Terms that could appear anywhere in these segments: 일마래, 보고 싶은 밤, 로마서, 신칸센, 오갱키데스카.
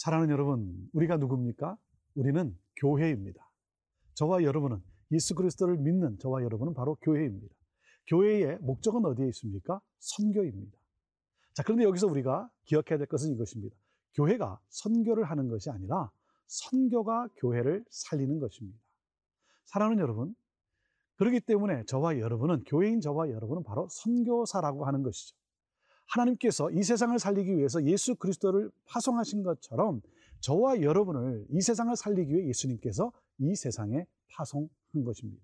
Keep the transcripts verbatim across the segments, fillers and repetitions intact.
사랑하는 여러분, 우리가 누굽니까? 우리는 교회입니다. 저와 여러분은, 예수 그리스도를 믿는 저와 여러분은 바로 교회입니다. 교회의 목적은 어디에 있습니까? 선교입니다. 자, 그런데 여기서 우리가 기억해야 될 것은 이것입니다. 교회가 선교를 하는 것이 아니라 선교가 교회를 살리는 것입니다. 사랑하는 여러분, 그렇기 때문에 저와 여러분은, 교회인 저와 여러분은 바로 선교사라고 하는 것이죠. 하나님께서 이 세상을 살리기 위해서 예수 그리스도를 파송하신 것처럼 저와 여러분을 이 세상을 살리기 위해 예수님께서 이 세상에 파송한 것입니다.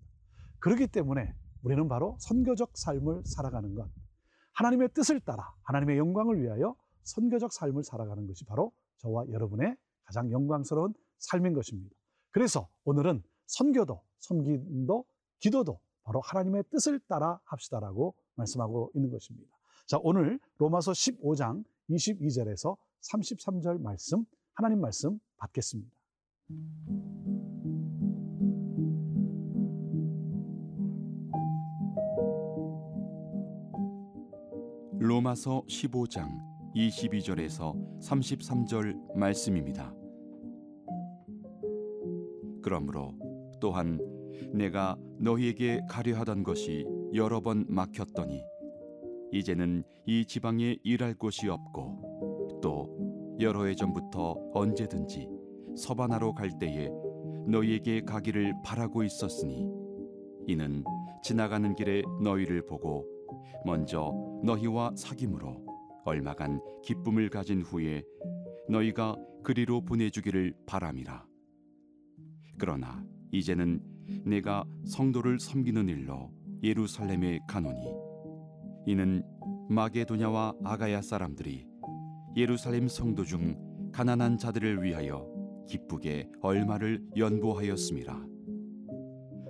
그렇기 때문에 우리는 바로 선교적 삶을 살아가는 것, 하나님의 뜻을 따라 하나님의 영광을 위하여 선교적 삶을 살아가는 것이 바로 저와 여러분의 가장 영광스러운 삶인 것입니다. 그래서 오늘은 선교도, 섬김도, 기도도 바로 하나님의 뜻을 따라 합시다라고 말씀하고 있는 것입니다. 자, 오늘 로마서 십오 장 이십이 절에서 삼십삼 절 말씀, 하나님 말씀 받겠습니다. 로마서 십오 장 이십이 절에서 삼십삼 절 말씀입니다. 그러므로 또한 내가 너희에게 가려하던 것이 여러 번 막혔더니 이제는 이 지방에 일할 곳이 없고 또 여러 해 전부터 언제든지 서바나로 갈 때에 너희에게 가기를 바라고 있었으니 이는 지나가는 길에 너희를 보고 먼저 너희와 사귐으로 얼마간 기쁨을 가진 후에 너희가 그리로 보내주기를 바람이라. 그러나 이제는 내가 성도를 섬기는 일로 예루살렘에 가노니 이는 마게도냐와 아가야 사람들이 예루살렘 성도 중 가난한 자들을 위하여 기쁘게 얼마를 연보하였음이라.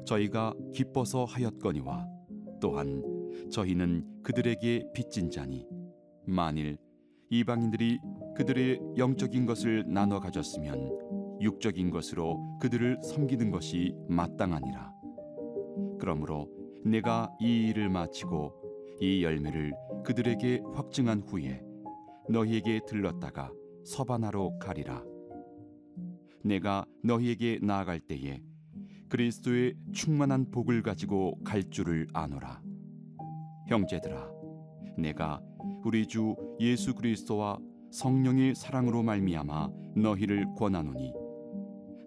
저희가 기뻐서 하였거니와 또한 저희는 그들에게 빚진 자니 만일 이방인들이 그들의 영적인 것을 나눠 가졌으면 육적인 것으로 그들을 섬기는 것이 마땅하니라. 그러므로 내가 이 일을 마치고 이 열매를 그들에게 확증한 후에 너희에게 들렀다가 서바나로 가리라. 내가 너희에게 나아갈 때에 그리스도의 충만한 복을 가지고 갈 줄을 아노라. 형제들아, 내가 우리 주 예수 그리스도와 성령의 사랑으로 말미암아 너희를 권하노니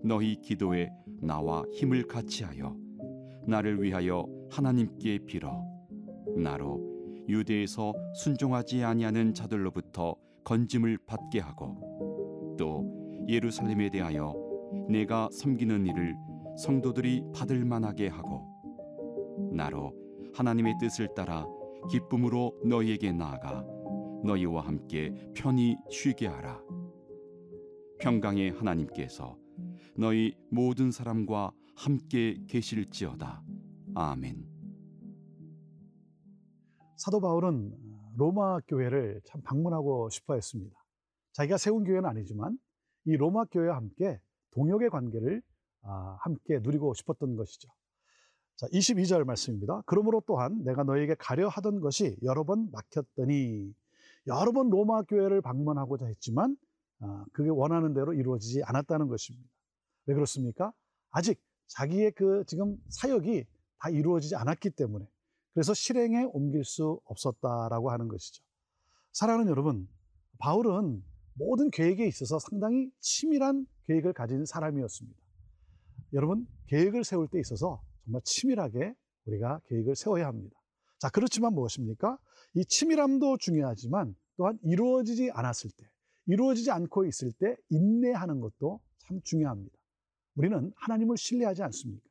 너희 기도에 나와 힘을 같이하여 나를 위하여 하나님께 빌어 나로 유대에서 순종하지 아니하는 자들로부터 건짐을 받게 하고 또 예루살렘에 대하여 내가 섬기는 일을 성도들이 받을 만하게 하고 나로 하나님의 뜻을 따라 기쁨으로 너희에게 나아가 너희와 함께 편히 쉬게 하라. 평강의 하나님께서 너희 모든 사람과 함께 계실지어다. 아멘. 사도 바울은 로마 교회를 참 방문하고 싶어 했습니다. 자기가 세운 교회는 아니지만 이 로마 교회와 함께 동역의 관계를 함께 누리고 싶었던 것이죠. 자, 이십이 절 말씀입니다. 그러므로 또한 내가 너에게 가려 하던 것이 여러 번 막혔더니, 여러 번 로마 교회를 방문하고자 했지만 그게 원하는 대로 이루어지지 않았다는 것입니다. 왜 그렇습니까? 아직 자기의 그 지금 사역이 다 이루어지지 않았기 때문에, 그래서 실행에 옮길 수 없었다라고 하는 것이죠. 사랑하는 여러분, 바울은 모든 계획에 있어서 상당히 치밀한 계획을 가진 사람이었습니다. 여러분, 계획을 세울 때 있어서 정말 치밀하게 우리가 계획을 세워야 합니다. 자, 그렇지만 무엇입니까? 이 치밀함도 중요하지만 또한 이루어지지 않았을 때, 이루어지지 않고 있을 때 인내하는 것도 참 중요합니다. 우리는 하나님을 신뢰하지 않습니까?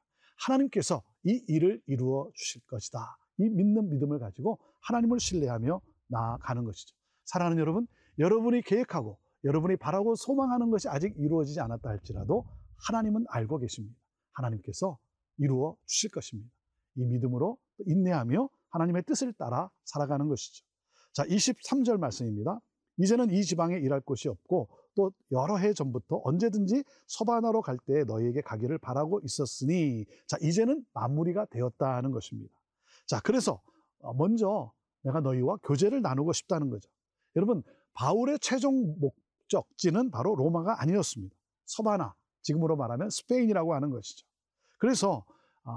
하나님께서 이 일을 이루어 주실 것이다, 이 믿는 믿음을 가지고 하나님을 신뢰하며 나아가는 것이죠. 사랑하는 여러분, 여러분이 계획하고 여러분이 바라고 소망하는 것이 아직 이루어지지 않았다 할지라도 하나님은 알고 계십니다. 하나님께서 이루어 주실 것입니다. 이 믿음으로 인내하며 하나님의 뜻을 따라 살아가는 것이죠. 자, 이십삼 절 말씀입니다. 이제는 이 지방에 일할 곳이 없고 또 여러 해 전부터 언제든지 서바나로 갈 때에 너희에게 가기를 바라고 있었으니, 자, 이제는 마무리가 되었다는 것입니다. 자, 그래서 먼저 내가 너희와 교제를 나누고 싶다는 거죠. 여러분, 바울의 최종 목, 목적지는 바로 로마가 아니었습니다. 서바나, 지금으로 말하면 스페인이라고 하는 것이죠. 그래서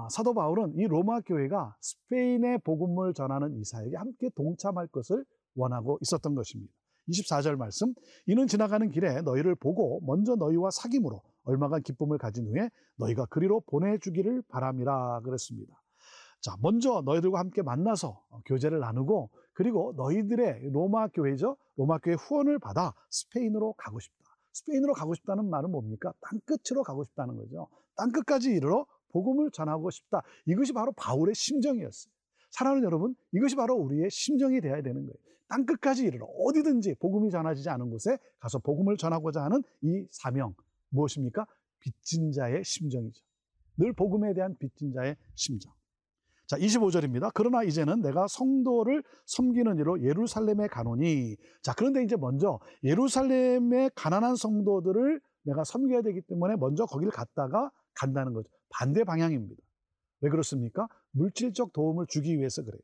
사도 바울은 이 로마 교회가 스페인의 복음을 전하는 이사에게 함께 동참할 것을 원하고 있었던 것입니다. 이십사 절 말씀, 이는 지나가는 길에 너희를 보고 먼저 너희와 사귐으로 얼마간 기쁨을 가진 후에 너희가 그리로 보내주기를 바람이라 그랬습니다. 자, 먼저 너희들과 함께 만나서 교제를 나누고, 그리고 너희들의 로마 교회죠. 로마 교회 후원을 받아 스페인으로 가고 싶다. 스페인으로 가고 싶다는 말은 뭡니까? 땅끝으로 가고 싶다는 거죠. 땅끝까지 이르러 복음을 전하고 싶다. 이것이 바로 바울의 심정이었어요. 사랑하는 여러분, 이것이 바로 우리의 심정이 되어야 되는 거예요. 땅끝까지 이르러 어디든지 복음이 전하지 않은 곳에 가서 복음을 전하고자 하는 이 사명, 무엇입니까? 빚진 자의 심정이죠. 늘 복음에 대한 빚진 자의 심정. 자, 이십오 절입니다. 그러나 이제는 내가 성도를 섬기는 이로 예루살렘에 가노니. 자, 그런데 이제 먼저 예루살렘의 가난한 성도들을 내가 섬겨야 되기 때문에 먼저 거길 갔다가 간다는 거죠. 반대 방향입니다. 왜 그렇습니까? 물질적 도움을 주기 위해서 그래요.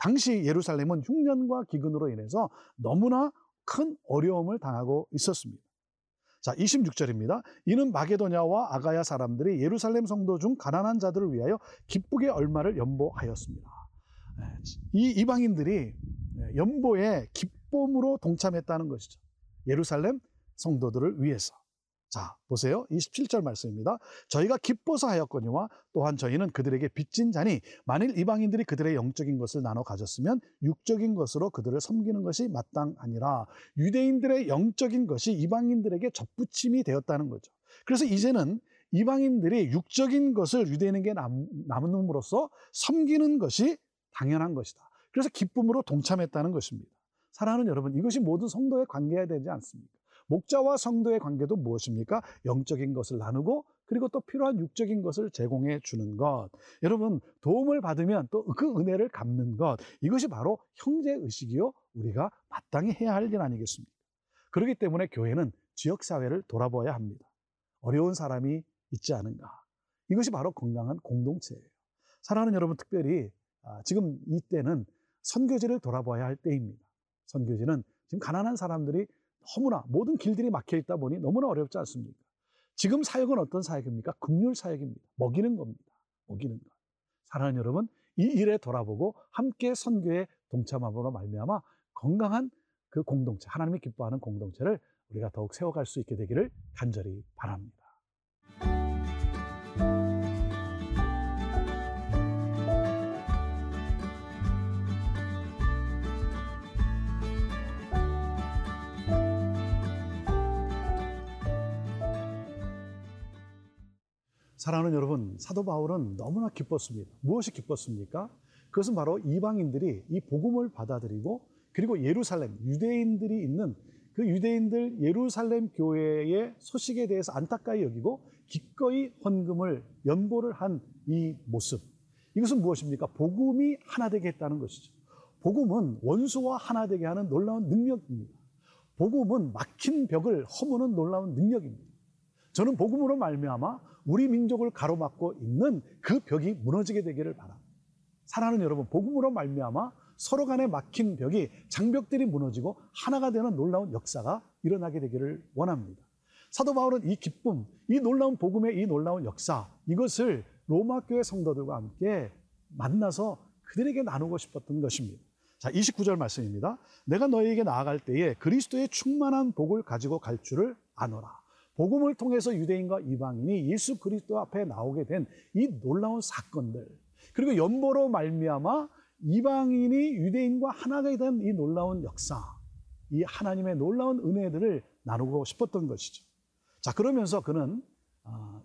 당시 예루살렘은 흉년과 기근으로 인해서 너무나 큰 어려움을 당하고 있었습니다. 자, 이십육 절입니다. 이는 마게도냐와 아가야 사람들이 예루살렘 성도 중 가난한 자들을 위하여 기쁘게 얼마를 연보하였습니다. 이 이방인들이 연보에 기쁨으로 동참했다는 것이죠. 예루살렘 성도들을 위해서. 자, 보세요. 이십칠 절 말씀입니다. 저희가 기뻐서 하였거니와 또한 저희는 그들에게 빚진 자니 만일 이방인들이 그들의 영적인 것을 나눠 가졌으면 육적인 것으로 그들을 섬기는 것이 마땅하니라. 유대인들의 영적인 것이 이방인들에게 접붙임이 되었다는 거죠. 그래서 이제는 이방인들이 육적인 것을 유대인에게 나눔으로써 섬기는 것이 당연한 것이다. 그래서 기쁨으로 동참했다는 것입니다. 사랑하는 여러분, 이것이 모든 성도의 관계여야 되지 않습니까? 목자와 성도의 관계도 무엇입니까? 영적인 것을 나누고, 그리고 또 필요한 육적인 것을 제공해 주는 것. 여러분, 도움을 받으면 또 그 은혜를 갚는 것. 이것이 바로 형제의식이요, 우리가 마땅히 해야 할 일 아니겠습니까? 그렇기 때문에 교회는 지역사회를 돌아봐야 합니다. 어려운 사람이 있지 않은가. 이것이 바로 건강한 공동체예요. 사랑하는 여러분, 특별히 지금 이 때는 선교지를 돌아봐야 할 때입니다. 선교지는 지금 가난한 사람들이 너무나 모든 길들이 막혀 있다 보니 너무나 어렵지 않습니까? 지금 사역은 어떤 사역입니까? 긍휼 사역입니다. 먹이는 겁니다. 먹이는 것. 사랑하는 여러분, 이 일에 돌아보고 함께 선교에 동참함으로 말미암아 건강한 그 공동체, 하나님이 기뻐하는 공동체를 우리가 더욱 세워갈 수 있게 되기를 간절히 바랍니다. 사랑하는 여러분, 사도 바울은 너무나 기뻤습니다. 무엇이 기뻤습니까? 그것은 바로 이방인들이 이 복음을 받아들이고, 그리고 예루살렘, 유대인들이 있는 그 유대인들 예루살렘 교회의 소식에 대해서 안타까이 여기고 기꺼이 헌금을, 연보를 한 이 모습. 이것은 무엇입니까? 복음이 하나 되게 했다는 것이죠. 복음은 원수와 하나 되게 하는 놀라운 능력입니다. 복음은 막힌 벽을 허무는 놀라운 능력입니다. 저는 복음으로 말미암아 우리 민족을 가로막고 있는 그 벽이 무너지게 되기를 바랍니다. 사랑하는 여러분, 복음으로 말미암아 서로 간에 막힌 벽이, 장벽들이 무너지고 하나가 되는 놀라운 역사가 일어나게 되기를 원합니다. 사도 바울은 이 기쁨, 이 놀라운 복음의 이 놀라운 역사, 이것을 로마 교회 성도들과 함께 만나서 그들에게 나누고 싶었던 것입니다. 자, 이십구 절 말씀입니다. 내가 너희에게 나아갈 때에 그리스도의 충만한 복을 가지고 갈 줄을 아노라. 복음을 통해서 유대인과 이방인이 예수 그리스도 앞에 나오게 된 이 놀라운 사건들, 그리고 연보로 말미암아 이방인이 유대인과 하나가 된 이 놀라운 역사, 이 하나님의 놀라운 은혜들을 나누고 싶었던 것이죠. 자, 그러면서 그는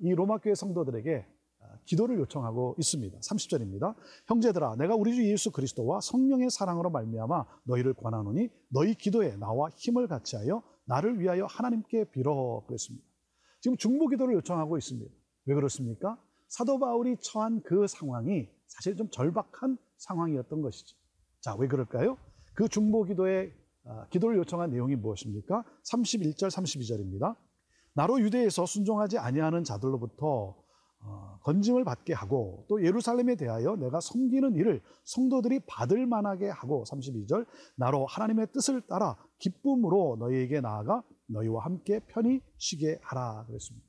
이 로마 교회 성도들에게 기도를 요청하고 있습니다. 삼십 절입니다. 형제들아, 내가 우리 주 예수 그리스도와 성령의 사랑으로 말미암아 너희를 권하노니 너희 기도에 나와 힘을 같이하여 나를 위하여 하나님께 빌어 그랬습니다. 지금 중보기도를 요청하고 있습니다. 왜 그렇습니까? 사도 바울이 처한 그 상황이 사실 좀 절박한 상황이었던 것이죠. 자, 왜 그럴까요? 그 중보기도에 아, 기도를 요청한 내용이 무엇입니까? 삼십일 절, 삼십이 절입니다. 나로 유대에서 순종하지 아니하는 자들로부터 어, 건짐을 받게 하고, 또 예루살렘에 대하여 내가 섬기는 일을 성도들이 받을 만하게 하고, 삼십이 절, 나로 하나님의 뜻을 따라 기쁨으로 너희에게 나아가 너희와 함께 편히 쉬게 하라 그랬습니다.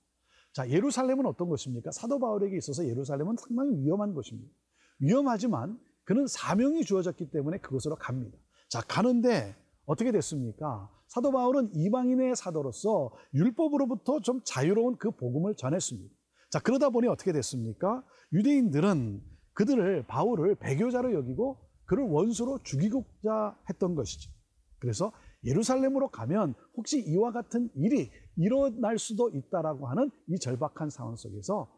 자, 예루살렘은 어떤 것입니까? 사도 바울에게 있어서 예루살렘은 상당히 위험한 곳입니다. 위험하지만 그는 사명이 주어졌기 때문에 그곳으로 갑니다. 자, 가는데 어떻게 됐습니까? 사도 바울은 이방인의 사도로서 율법으로부터 좀 자유로운 그 복음을 전했습니다. 자, 그러다 보니 어떻게 됐습니까? 유대인들은 그들을, 바울을 배교자로 여기고 그를 원수로 죽이고자 했던 것이죠. 그래서 예루살렘으로 가면 혹시 이와 같은 일이 일어날 수도 있다라고 하는 이 절박한 상황 속에서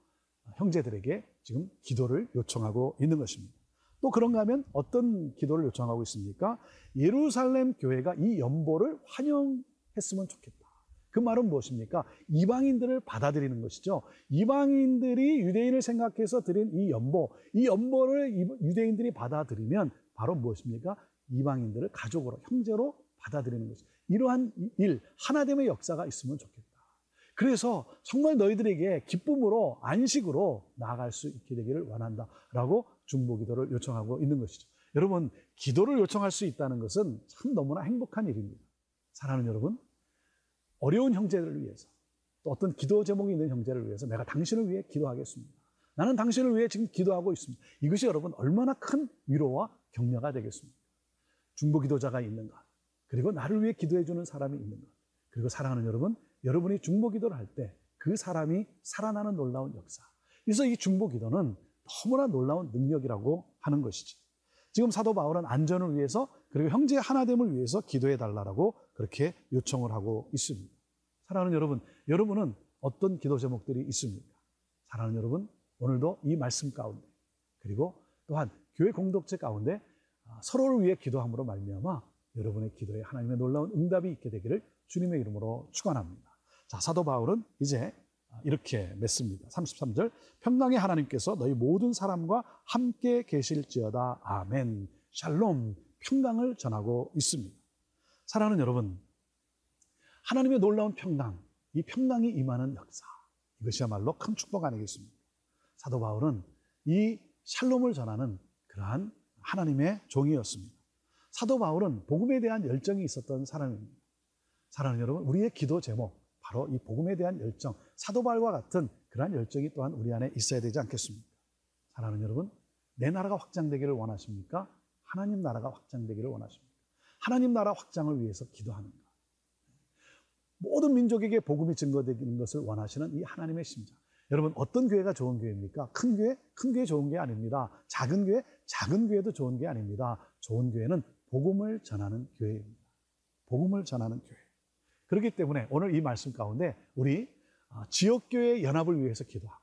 형제들에게 지금 기도를 요청하고 있는 것입니다. 또 그런가 하면 어떤 기도를 요청하고 있습니까? 예루살렘 교회가 이 연보를 환영했으면 좋겠다. 그 말은 무엇입니까? 이방인들을 받아들이는 것이죠. 이방인들이 유대인을 생각해서 드린 이 연보, 이 연보를 유대인들이 받아들이면 바로 무엇입니까? 이방인들을 가족으로, 형제로 받아들이는 것이죠. 이러한 일, 하나됨의 역사가 있으면 좋겠다. 그래서 정말 너희들에게 기쁨으로, 안식으로 나아갈 수 있게 되기를 원한다라고 중보기도를 요청하고 있는 것이죠. 여러분, 기도를 요청할 수 있다는 것은 참 너무나 행복한 일입니다. 사랑하는 여러분, 어려운 형제를 위해서, 또 어떤 기도 제목이 있는 형제를 위해서 내가 당신을 위해 기도하겠습니다. 나는 당신을 위해 지금 기도하고 있습니다. 이것이 여러분 얼마나 큰 위로와 격려가 되겠습니까? 중보기도자가 있는가, 그리고 나를 위해 기도해 주는 사람이 있는가, 그리고 사랑하는 여러분, 여러분이 중보기도를 할 때 그 사람이 살아나는 놀라운 역사. 그래서 이 중보기도는 너무나 놀라운 능력이라고 하는 것이지. 지금 사도 바울은 안전을 위해서, 그리고 형제의 하나됨을 위해서 기도해 달라고 그렇게 요청을 하고 있습니다. 사랑하는 여러분, 여러분은 어떤 기도 제목들이 있습니까? 사랑하는 여러분, 오늘도 이 말씀 가운데, 그리고 또한 교회 공동체 가운데 서로를 위해 기도함으로 말미암아 여러분의 기도에 하나님의 놀라운 응답이 있게 되기를 주님의 이름으로 축원합니다. 자, 사도 바울은 이제 이렇게 맺습니다. 삼십삼 절, 평강의 하나님께서 너희 모든 사람과 함께 계실지어다. 아멘. 샬롬, 평강을 전하고 있습니다. 사랑하는 여러분, 하나님의 놀라운 평강, 이 평강이 임하는 역사, 이것이야말로 큰 축복 아니겠습니까? 사도 바울은 이 샬롬을 전하는 그러한 하나님의 종이었습니다. 사도 바울은 복음에 대한 열정이 있었던 사람입니다. 사랑하는 여러분, 우리의 기도 제목, 바로 이 복음에 대한 열정, 사도 바울과 같은 그러한 열정이 또한 우리 안에 있어야 되지 않겠습니까? 사랑하는 여러분, 내 나라가 확장되기를 원하십니까? 하나님 나라가 확장되기를 원하십니까? 하나님 나라 확장을 위해서 기도하는가? 모든 민족에게 복음이 증거되는 것을 원하시는 이 하나님의 심장. 여러분, 어떤 교회가 좋은 교회입니까? 큰 교회, 큰 교회 좋은 게 아닙니다. 작은 교회, 작은 교회도 좋은 게 아닙니다. 좋은 교회는 복음을 전하는 교회입니다. 복음을 전하는 교회. 그렇기 때문에 오늘 이 말씀 가운데 우리 지역교회 연합을 위해서 기도하고,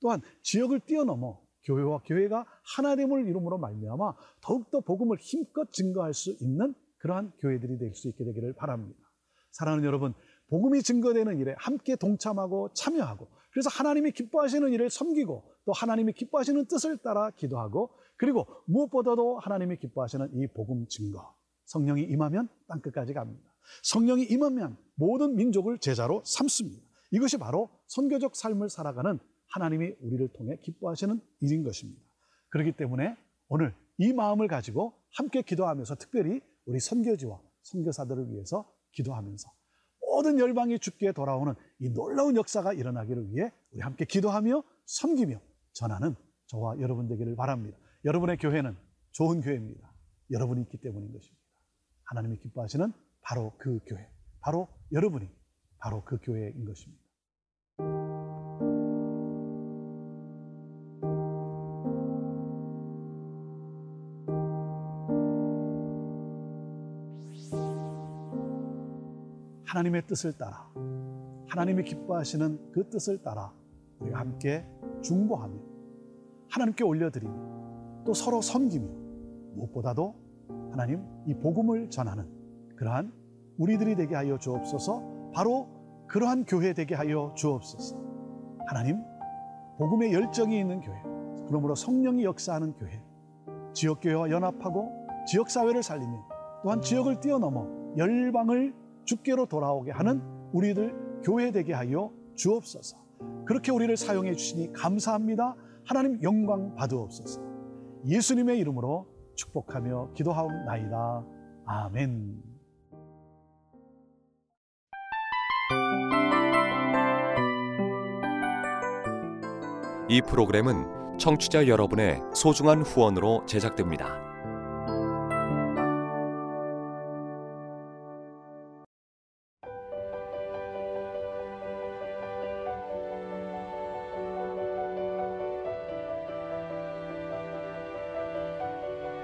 또한 지역을 뛰어넘어 교회와 교회가 하나됨을 이름으로 말미암아 더욱더 복음을 힘껏 증거할 수 있는 그러한 교회들이 될 수 있게 되기를 바랍니다. 사랑하는 여러분, 복음이 증거되는 일에 함께 동참하고 참여하고, 그래서 하나님이 기뻐하시는 일을 섬기고, 또 하나님이 기뻐하시는 뜻을 따라 기도하고, 그리고 무엇보다도 하나님이 기뻐하시는 이 복음 증거, 성령이 임하면 땅끝까지 갑니다. 성령이 임하면 모든 민족을 제자로 삼습니다. 이것이 바로 선교적 삶을 살아가는 하나님이 우리를 통해 기뻐하시는 일인 것입니다. 그렇기 때문에 오늘 이 마음을 가지고 함께 기도하면서, 특별히 우리 선교지와 선교사들을 위해서 기도하면서 모든 열방이 주께 돌아오는 이 놀라운 역사가 일어나기를 위해 우리 함께 기도하며 섬기며 전하는 저와 여러분 되기를 바랍니다. 여러분의 교회는 좋은 교회입니다. 여러분이 있기 때문인 것입니다. 하나님이 기뻐하시는 바로 그 교회, 바로 여러분이 바로 그 교회인 것입니다. 하나님의 뜻을 따라, 하나님이 기뻐하시는 그 뜻을 따라 우리가 함께 중보하며, 하나님께 올려드리며, 또 서로 섬기며, 무엇보다도 하나님 이 복음을 전하는 그러한 우리들이 되게 하여 주옵소서. 바로 그러한 교회 되게 하여 주옵소서. 하나님, 복음의 열정이 있는 교회, 그러므로 성령이 역사하는 교회, 지역교회와 연합하고 지역사회를 살리며, 또한 지역을 뛰어넘어 열방을 주께로 돌아오게 하는 우리들 교회 되게 하여 주옵소서. 그렇게 우리를 사용해 주시니 감사합니다. 하나님 영광 받으옵소서. 예수님의 이름으로 축복하며 기도하옵나이다. 아멘. 이 프로그램은 청취자 여러분의 소중한 후원으로 제작됩니다.